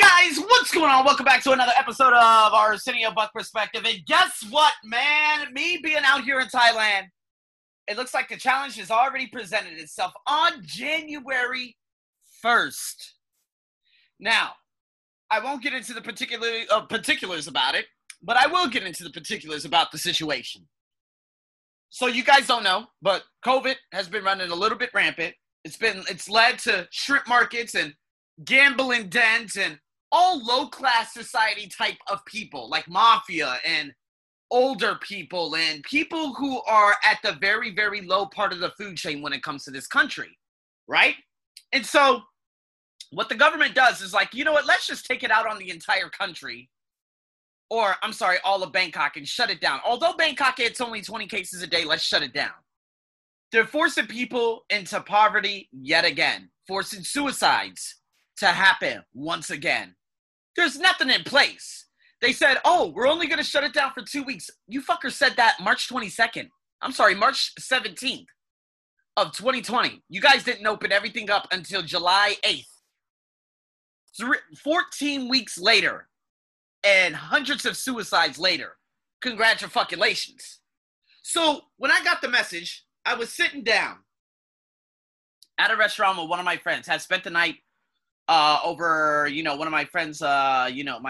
Guys, what's going on? Welcome back to another episode of our Arsenio Buck Perspective. And guess what, man? Me being out here in Thailand, it looks like the challenge has already presented itself on January 1st. Now, I won't get into the particulars about it, but I will get into the particulars about the situation. So you guys don't know, but COVID has been running a little bit rampant. It's led to shrimp markets and gambling dens and all low-class society type of people, like mafia and older people and people who are at the very, very low part of the food chain when it comes to this country, right? And so what the government does is like, you know what, let's just take it out on the entire country, or I'm sorry, all of Bangkok, and shut it down. Although Bangkok, it's only 20 cases a day, let's shut it down. They're forcing people into poverty yet again, forcing suicides to happen once again. There's nothing in place. They said, oh, we're only going to shut it down for 2 weeks. You fucker said that March 22nd. I'm sorry, March 17th of 2020. You guys didn't open everything up until July 8th. 14 weeks later and hundreds of suicides later. Congratulations. So when I got the message, I was sitting down at a restaurant with one of my friends. Had spent the night over, you know, one of my friends, you know,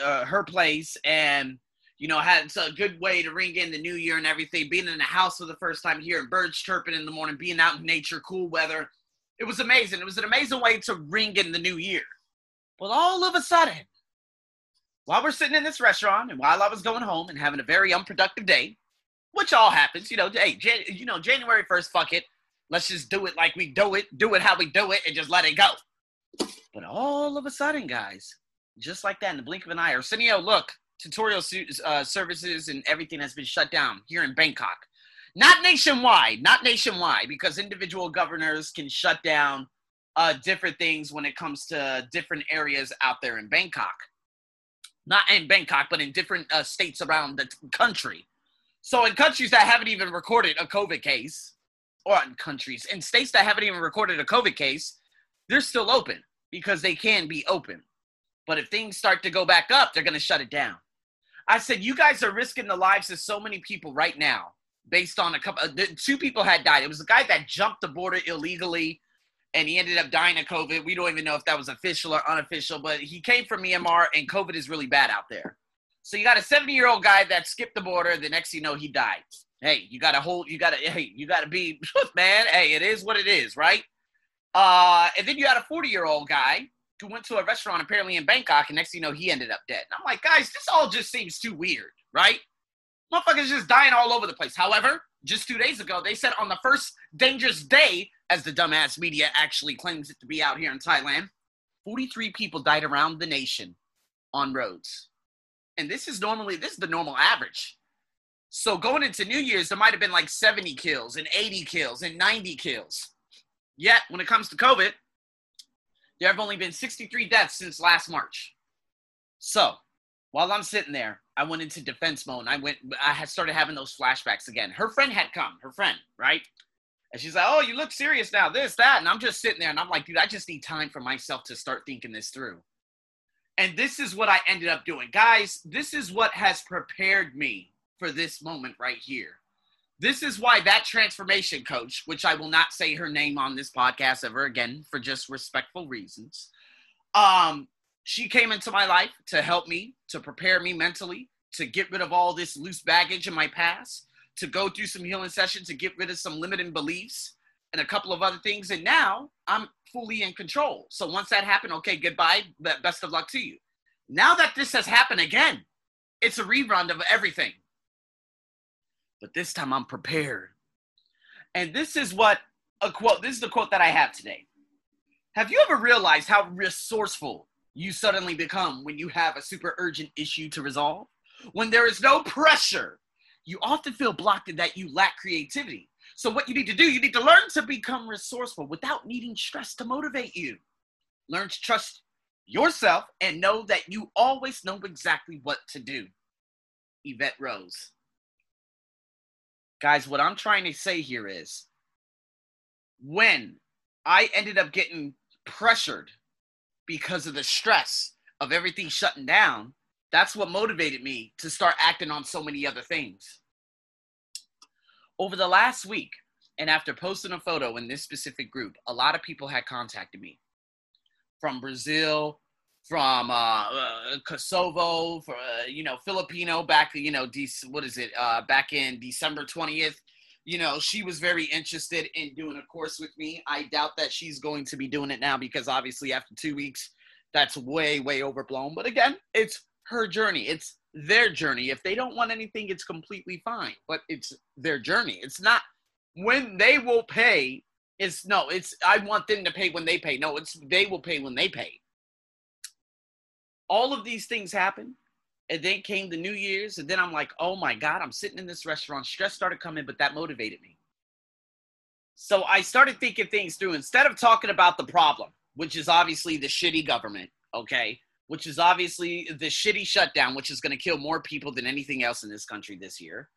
her place, and, you know, it's a good way to ring in the new year and everything, being in the house for the first time, hearing birds chirping in the morning, being out in nature, cool weather. It was amazing. It was an amazing way to ring in the new year. But all of a sudden, while we're sitting in this restaurant and while I was going home and having a very unproductive day, which all happens, you know, hey, January 1st, fuck it. Let's just do it like we do it how we do it, and just let it go. But all of a sudden, guys, just like that, in the blink of an eye, Arsenio, look, tutorial services and everything has been shut down here in Bangkok. Not nationwide, because individual governors can shut down different things when it comes to different areas out there in Bangkok. Not in Bangkok, but in different states around the country. So in countries that haven't even recorded a COVID case, or in states that haven't even recorded a COVID case, they're still open, because they can be open. But if things start to go back up, they're going to shut it down. I said, you guys are risking the lives of so many people right now, based on two people had died. It was a guy that jumped the border illegally, and he ended up dying of COVID. We don't even know if that was official or unofficial, but he came from Myanmar, and COVID is really bad out there. So you got a 70-year-old guy that skipped the border. The next thing you know, he died. Hey, you got to, it is what it is, right? And then you had a 40-year-old guy who went to a restaurant apparently in Bangkok, and next thing you know, he ended up dead. And I'm like, guys, this all just seems too weird, right? Motherfuckers just dying all over the place. However, just 2 days ago, they said on the first dangerous day, as the dumbass media actually claims it to be out here in Thailand, 43 people died around the nation on roads. And this is the normal average. So going into New Year's, there might have been like 70 kills and 80 kills and 90 kills. Yet, when it comes to COVID, there have only been 63 deaths since last March. So, while I'm sitting there, I went into defense mode. I had started having those flashbacks again. Her friend had come, right? And she's like, oh, you look serious now, this, that. And I'm just sitting there, and I'm like, dude, I just need time for myself to start thinking this through. And this is what I ended up doing. Guys, this is what has prepared me for this moment right here. This is why that transformation coach, which I will not say her name on this podcast ever again for just respectful reasons, she came into my life to help me, to prepare me mentally, to get rid of all this loose baggage in my past, to go through some healing sessions, to get rid of some limiting beliefs and a couple of other things. And now I'm fully in control. So once that happened, okay, goodbye, best of luck to you. Now that this has happened again, it's a rerun of everything. But this time I'm prepared. And this is this is the quote that I have today. Have you ever realized how resourceful you suddenly become when you have a super urgent issue to resolve? When there is no pressure, you often feel blocked and that you lack creativity. So what you need to do, you need to learn to become resourceful without needing stress to motivate you. Learn to trust yourself and know that you always know exactly what to do. Yvette Rose. Guys, what I'm trying to say here is when I ended up getting pressured because of the stress of everything shutting down, that's what motivated me to start acting on so many other things. Over the last week, and after posting a photo in this specific group, a lot of people had contacted me from Brazil, from Kosovo, for you know, Filipino back, you know, back in December 20th. You know, she was very interested in doing a course with me. I doubt that she's going to be doing it now because obviously after 2 weeks, that's way, way overblown. But again, it's her journey. It's their journey. If they don't want anything, it's completely fine. But it's their journey. It's not when they will pay. It's no, it's I want them to pay when they pay. No, it's they will pay when they pay. All of these things happen. And then came the New Year's. And then I'm like, oh my God, I'm sitting in this restaurant. Stress started coming, but that motivated me. So I started thinking things through. Instead of talking about the problem, which is obviously the shitty government, okay, which is obviously the shitty shutdown, which is going to kill more people than anything else in this country this year.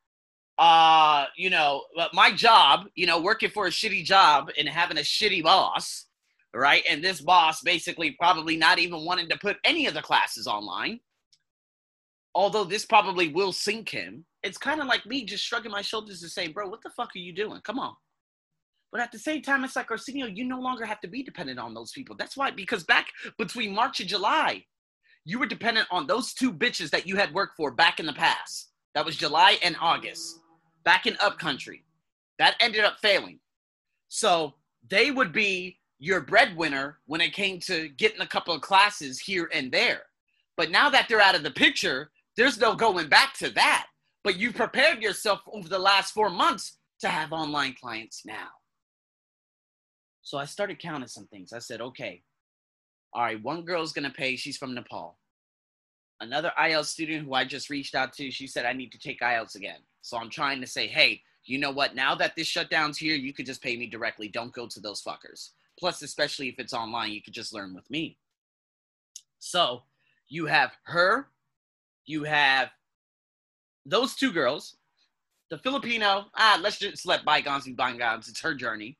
You know, my job, you know, working for a shitty job and having a shitty boss, right? And this boss basically probably not even wanting to put any of the classes online. Although this probably will sink him, it's kind of like me just shrugging my shoulders and saying, bro, what the fuck are you doing? Come on. But at the same time, it's like, Arsenio, you no longer have to be dependent on those people. That's why, because back between March and July, you were dependent on those two bitches that you had worked for back in the past. That was July and August, back in Upcountry. That ended up failing. So they would be your breadwinner when it came to getting a couple of classes here and there. But now that they're out of the picture, there's no going back to that, but you prepared yourself over the last 4 months to have online clients now. So I started counting some things. I said, okay, all right, one girl's going to pay. She's from Nepal. Another IELTS student who I just reached out to, she said, I need to take IELTS again. So I'm trying to say, hey, you know what? Now that this shutdown's here, you could just pay me directly. Don't go to those fuckers. Plus, especially if it's online, you could just learn with me. So you have her. You have those two girls, the Filipino, let's just let bygones be bygones. It's her journey.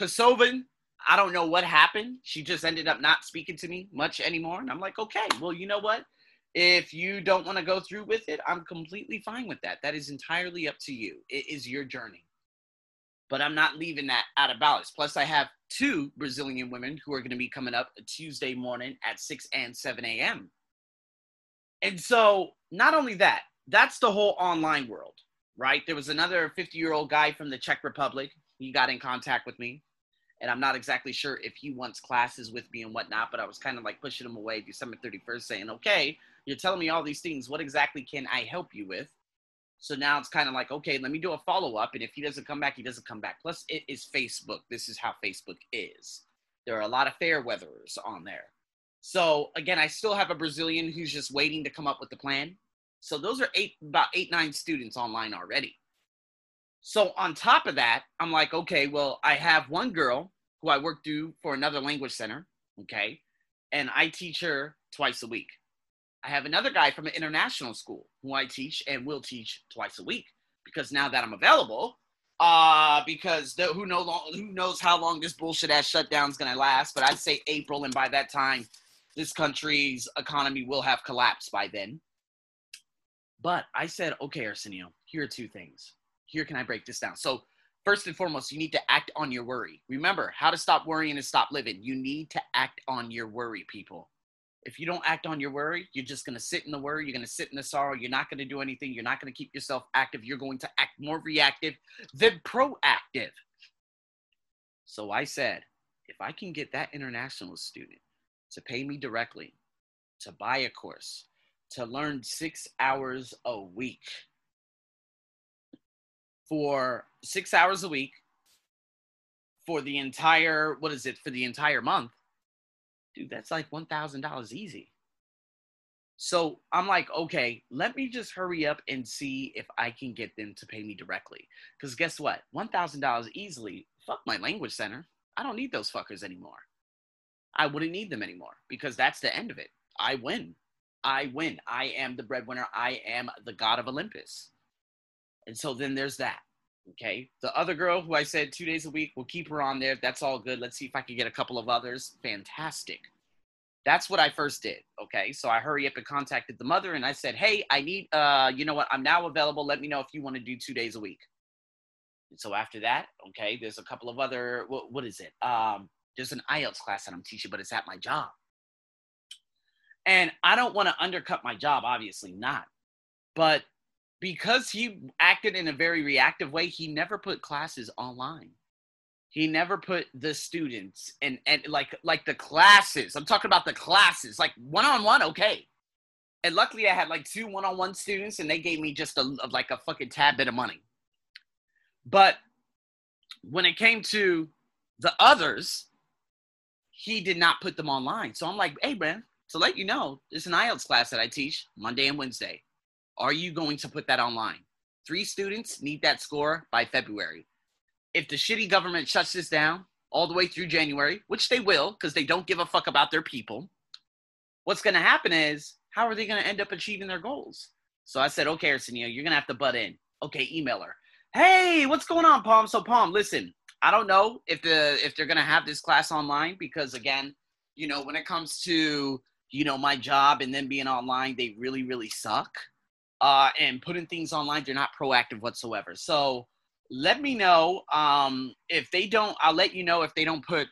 Kosovan, I don't know what happened. She just ended up not speaking to me much anymore. And I'm like, okay, well, you know what? If you don't want to go through with it, I'm completely fine with that. That is entirely up to you. It is your journey. But I'm not leaving that out of balance. Plus, I have two Brazilian women who are going to be coming up Tuesday morning at 6 and 7 a.m. And so not only that, that's the whole online world, right? There was another 50-year-old guy from the Czech Republic. He got in contact with me, and I'm not exactly sure if he wants classes with me and whatnot, but I was kind of like pushing him away December 31st saying, okay, you're telling me all these things. What exactly can I help you with? So now it's kind of like, okay, let me do a follow-up. And if he doesn't come back, he doesn't come back. Plus, it is Facebook. This is how Facebook is. There are a lot of fair weatherers on there. So again, I still have a Brazilian who's just waiting to come up with the plan. So those are about nine students online already. So on top of that, I'm like, okay, well, I have one girl who I work through for another language center, okay? And I teach her twice a week. I have another guy from an international school who I teach and will teach twice a week because now that I'm available, because who knows how long this bullshit-ass shutdown is going to last, but I'd say April, and by that time, this country's economy will have collapsed by then. But I said, okay, Arsenio, here are two things. Here can I break this down? So first and foremost, you need to act on your worry. Remember, how to stop worrying and stop living. You need to act on your worry, people. If you don't act on your worry, you're just going to sit in the worry. You're going to sit in the sorrow. You're not going to do anything. You're not going to keep yourself active. You're going to act more reactive than proactive. So I said, if I can get that international student to pay me directly, to buy a course, to learn 6 hours a week. For 6 hours a week for the entire, for the entire month, dude, that's like $1,000 easy. So I'm like, okay, let me just hurry up and see if I can get them to pay me directly. Because guess what? $1,000 easily, fuck my language center. I don't need those fuckers anymore. I wouldn't need them anymore because that's the end of it. I win. I win. I am the breadwinner. I am the god of Olympus. And so then there's that, okay? The other girl who I said 2 days a week, we'll keep her on there. That's all good. Let's see if I can get a couple of others. Fantastic. That's what I first did, okay? So I hurry up and contacted the mother, and I said, hey, I need, you know what, I'm now available. Let me know if you want to do 2 days a week. And so after that, okay, there's a couple of other, what is it? There's an IELTS class that I'm teaching, but it's at my job. And I don't want to undercut my job, obviously not. But because he acted in a very reactive way, he never put classes online. He never put the students and like the classes. I'm talking about the classes, like one-on-one, okay. And luckily I had like 2 one-on-one students and they gave me just a fucking tad bit of money. But when it came to the others, he did not put them online. So I'm like, hey, man, to let you know, it's an IELTS class that I teach Monday and Wednesday. Are you going to put that online? 3 students need that score by February. If the shitty government shuts this down all the way through January, which they will, because they don't give a fuck about their people, what's going to happen is, how are they going to end up achieving their goals? So I said, okay, Arsenio, you're going to have to butt in. Okay, email her. Hey, what's going on, Palm? So, Palm, listen, I don't know if they're going to have this class online because, again, you know, when it comes to, you know, my job and then being online, they really, really suck. And putting things online, they're not proactive whatsoever. So let me know if they don't, I'll let you know if they don't put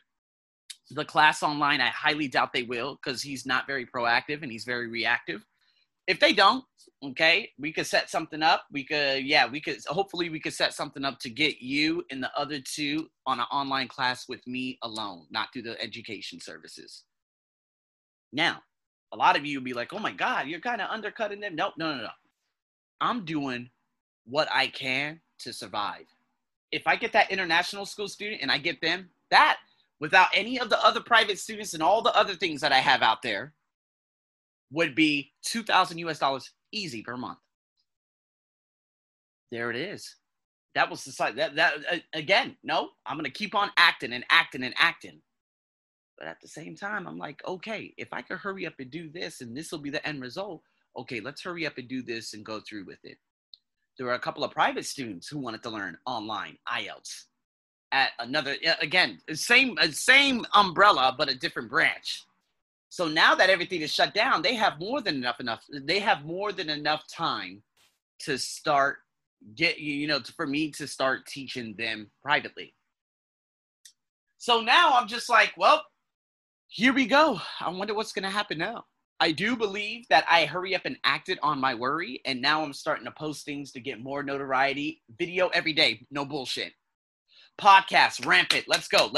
the class online. I highly doubt they will because he's not very proactive and he's very reactive. If they don't, okay, we could set something up. Hopefully we could set something up to get you and the other 2 on an online class with me alone, not through the education services. Now, a lot of you will be like, oh my God, you're kind of undercutting them. Nope, no. I'm doing what I can to survive. If I get that international school student and I get them that without any of the other private students and all the other things that I have out there would be $2,000 easy per month. There it is. That was society. I'm going to keep on acting. But at the same time, I'm like, okay, if I could hurry up and do this and this will be the end result. Okay, let's hurry up and do this and go through with it. There were a couple of private students who wanted to learn online IELTS at another, again, same umbrella, but a different branch. So now that everything is shut down, they have more than enough time to start for me to start teaching them privately. So now I'm just like, well, here we go. I wonder what's going to happen now. I do believe that I hurry up and acted on my worry, and now I'm starting to post things to get more notoriety. Video every day, no bullshit. Podcast, rampant, let's go.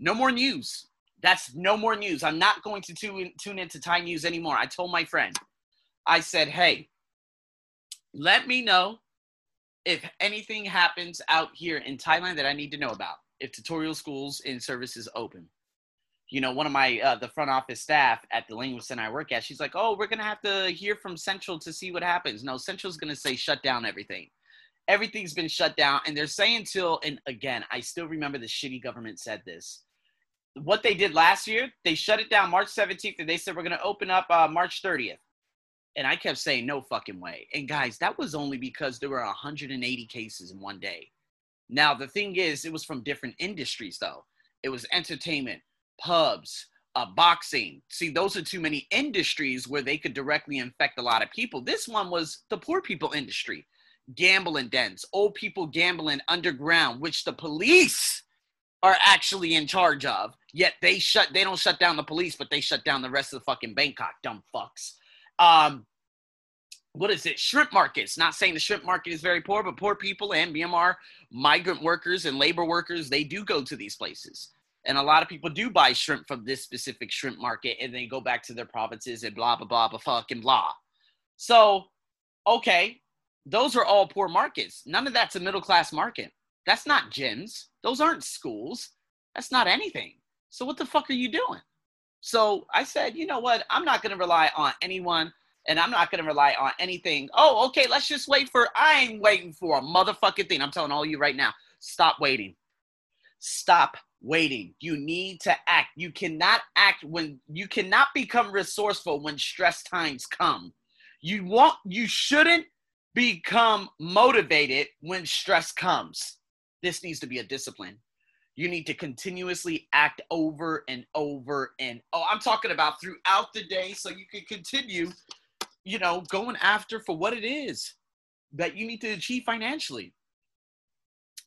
No more news. That's no more news. I'm not going to tune into Thai news anymore. I told my friend, I said, hey, let me know if anything happens out here in Thailand that I need to know about, if tutorial schools and services open. You know, one of my, the front office staff at the language center I work at, she's like, oh, we're going to have to hear from Central to see what happens. No, Central's going to say shut down everything. Everything's been shut down. And they're saying again, I still remember the shitty government said this. What they did last year, they shut it down March 17th and they said, we're going to open up March 30th. And I kept saying, no fucking way. And guys, that was only because there were 180 cases in one day. Now, the thing is, it was from different industries though. It was entertainment, pubs, boxing. See, those are too many industries where they could directly infect a lot of people. This one was the poor people industry, gambling dens, old people gambling underground, which the police are actually in charge of. Yet they don't shut down the police, but they shut down the rest of the fucking Bangkok, dumb fucks. What is it? Shrimp markets. Not saying the shrimp market is very poor, but poor people and Myanmar migrant workers and labor workers, they do go to these places. And a lot of people do buy shrimp from this specific shrimp market and they go back to their provinces and blah, blah, blah, blah, fucking blah. So, okay, those are all poor markets. None of that's a middle-class market. That's not gyms. Those aren't schools. That's not anything. So what the fuck are you doing? So I said, you know what? I'm not going to rely on anyone and I'm not going to rely on anything. Oh, okay, let's just wait for, I ain't waiting for a motherfucking thing. I'm telling all you right now, stop waiting. You need to act. You cannot act when you cannot become resourceful when stress times come. You shouldn't become motivated when stress comes. This needs to be a discipline. You need to continuously act over and over and I'm talking about throughout the day, so you can continue, you know, going after for what it is that you need to achieve financially.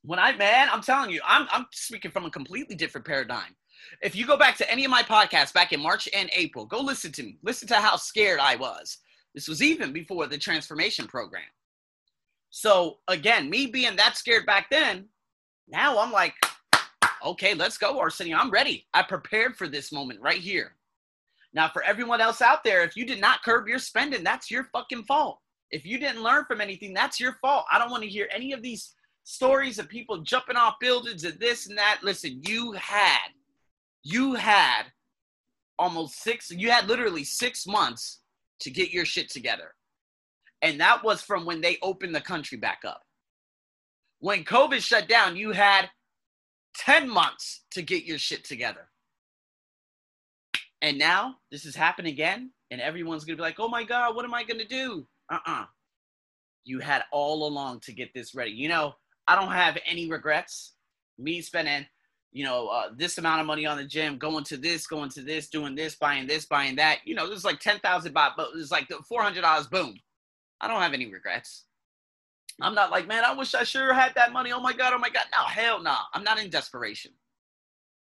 When I, man, I'm telling you, I'm speaking from a completely different paradigm. If you go back to any of my podcasts back in March and April, go listen to me. Listen to how scared I was. This was even before the transformation program. So again, me being that scared back then, now I'm like, okay, let's go, Arsenio. I'm ready. I prepared for this moment right here. Now, for everyone else out there, if you did not curb your spending, that's your fucking fault. If you didn't learn from anything, that's your fault. I don't want to hear any of these stories of people jumping off buildings and this and that. Listen, you had literally 6 months to get your shit together. And that was from when they opened the country back up. When COVID shut down, you had 10 months to get your shit together. And now this has happened again, and everyone's going to be like, oh my God, what am I going to do? You had all along to get this ready. You know, I don't have any regrets. Me spending, you know, this amount of money on the gym, going to this, doing this, buying that. You know, there's like 10,000 baht, but it's like the $400, boom. I don't have any regrets. I'm not like, man, I wish I sure had that money. Oh my God. No, hell no. I'm not in desperation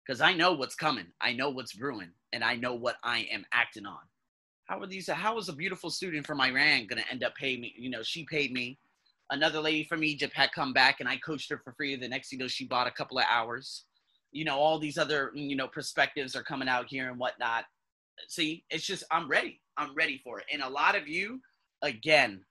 because I know what's coming. I know what's brewing, and I know what I am acting on. How is a beautiful student from Iran going to end up paying me? You know, she paid me. Another lady from Egypt had come back, and I coached her for free. The next thing you know, she bought a couple of hours. You know, all these other, you know, perspectives are coming out here and whatnot. See, it's just, I'm ready. I'm ready for it. And a lot of you, again,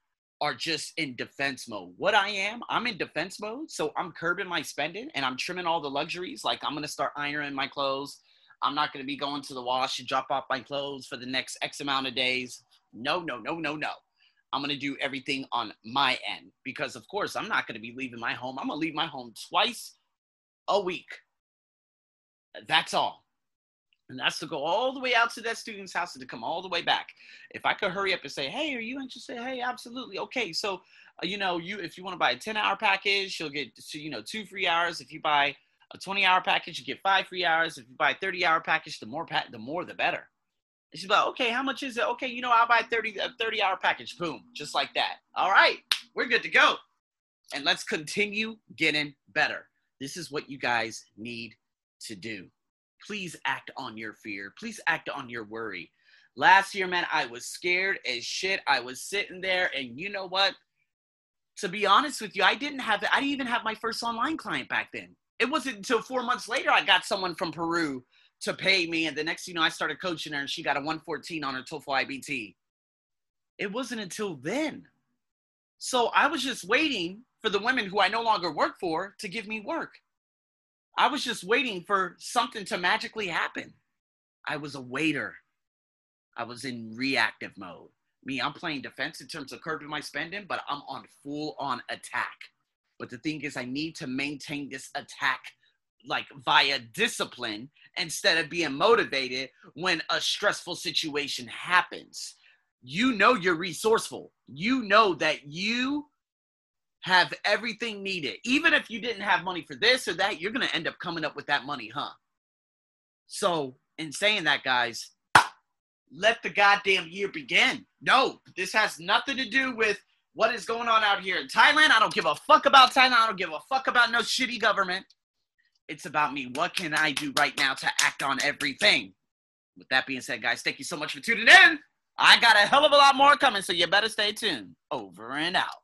are just in defense mode. What I am, I'm in defense mode. So I'm curbing my spending, and I'm trimming all the luxuries. Like, I'm going to start ironing my clothes. I'm not going to be going to the wash and drop off my clothes for the next X amount of days. No. I'm going to do everything on my end because, of course, I'm not going to be leaving my home. I'm going to leave my home twice a week. That's all. And that's to go all the way out to that student's house and to come all the way back. If I could hurry up and say, hey, are you interested? Hey, absolutely. Okay, so, you know, if you want to buy a 10-hour package, you'll get, you know, 2 free hours. If you buy a 20-hour package, you get 5 free hours. If you buy a 30-hour package, the more, the better. And she's like, okay, how much is it? Okay, you know, I'll buy a 30-hour package. Boom, just like that. All right, we're good to go. And let's continue getting better. This is what you guys need to do. Please act on your fear. Please act on your worry. Last year, man, I was scared as shit. I was sitting there, and you know what? To be honest with you, I didn't even have my first online client back then. It wasn't until 4 months later I got someone from Peru to pay me, and the next thing you know, I started coaching her, and she got a 114 on her TOEFL IBT. It wasn't until then. So I was just waiting for the women who I no longer work for to give me work. I was just waiting for something to magically happen. I was a waiter. I was in reactive mode. Me, I'm playing defense in terms of curbing my spending, but I'm on full-on attack. But the thing is, I need to maintain this attack like via discipline instead of being motivated when a stressful situation happens. You know you're resourceful. You know that you have everything needed. Even if you didn't have money for this or that, you're going to end up coming up with that money, huh? So in saying that, guys, let the goddamn year begin. No, this has nothing to do with what is going on out here in Thailand. I don't give a fuck about Thailand. I don't give a fuck about no shitty government. It's about me. What can I do right now to act on everything? With that being said, guys, thank you so much for tuning in. I got a hell of a lot more coming, so you better stay tuned. Over and out.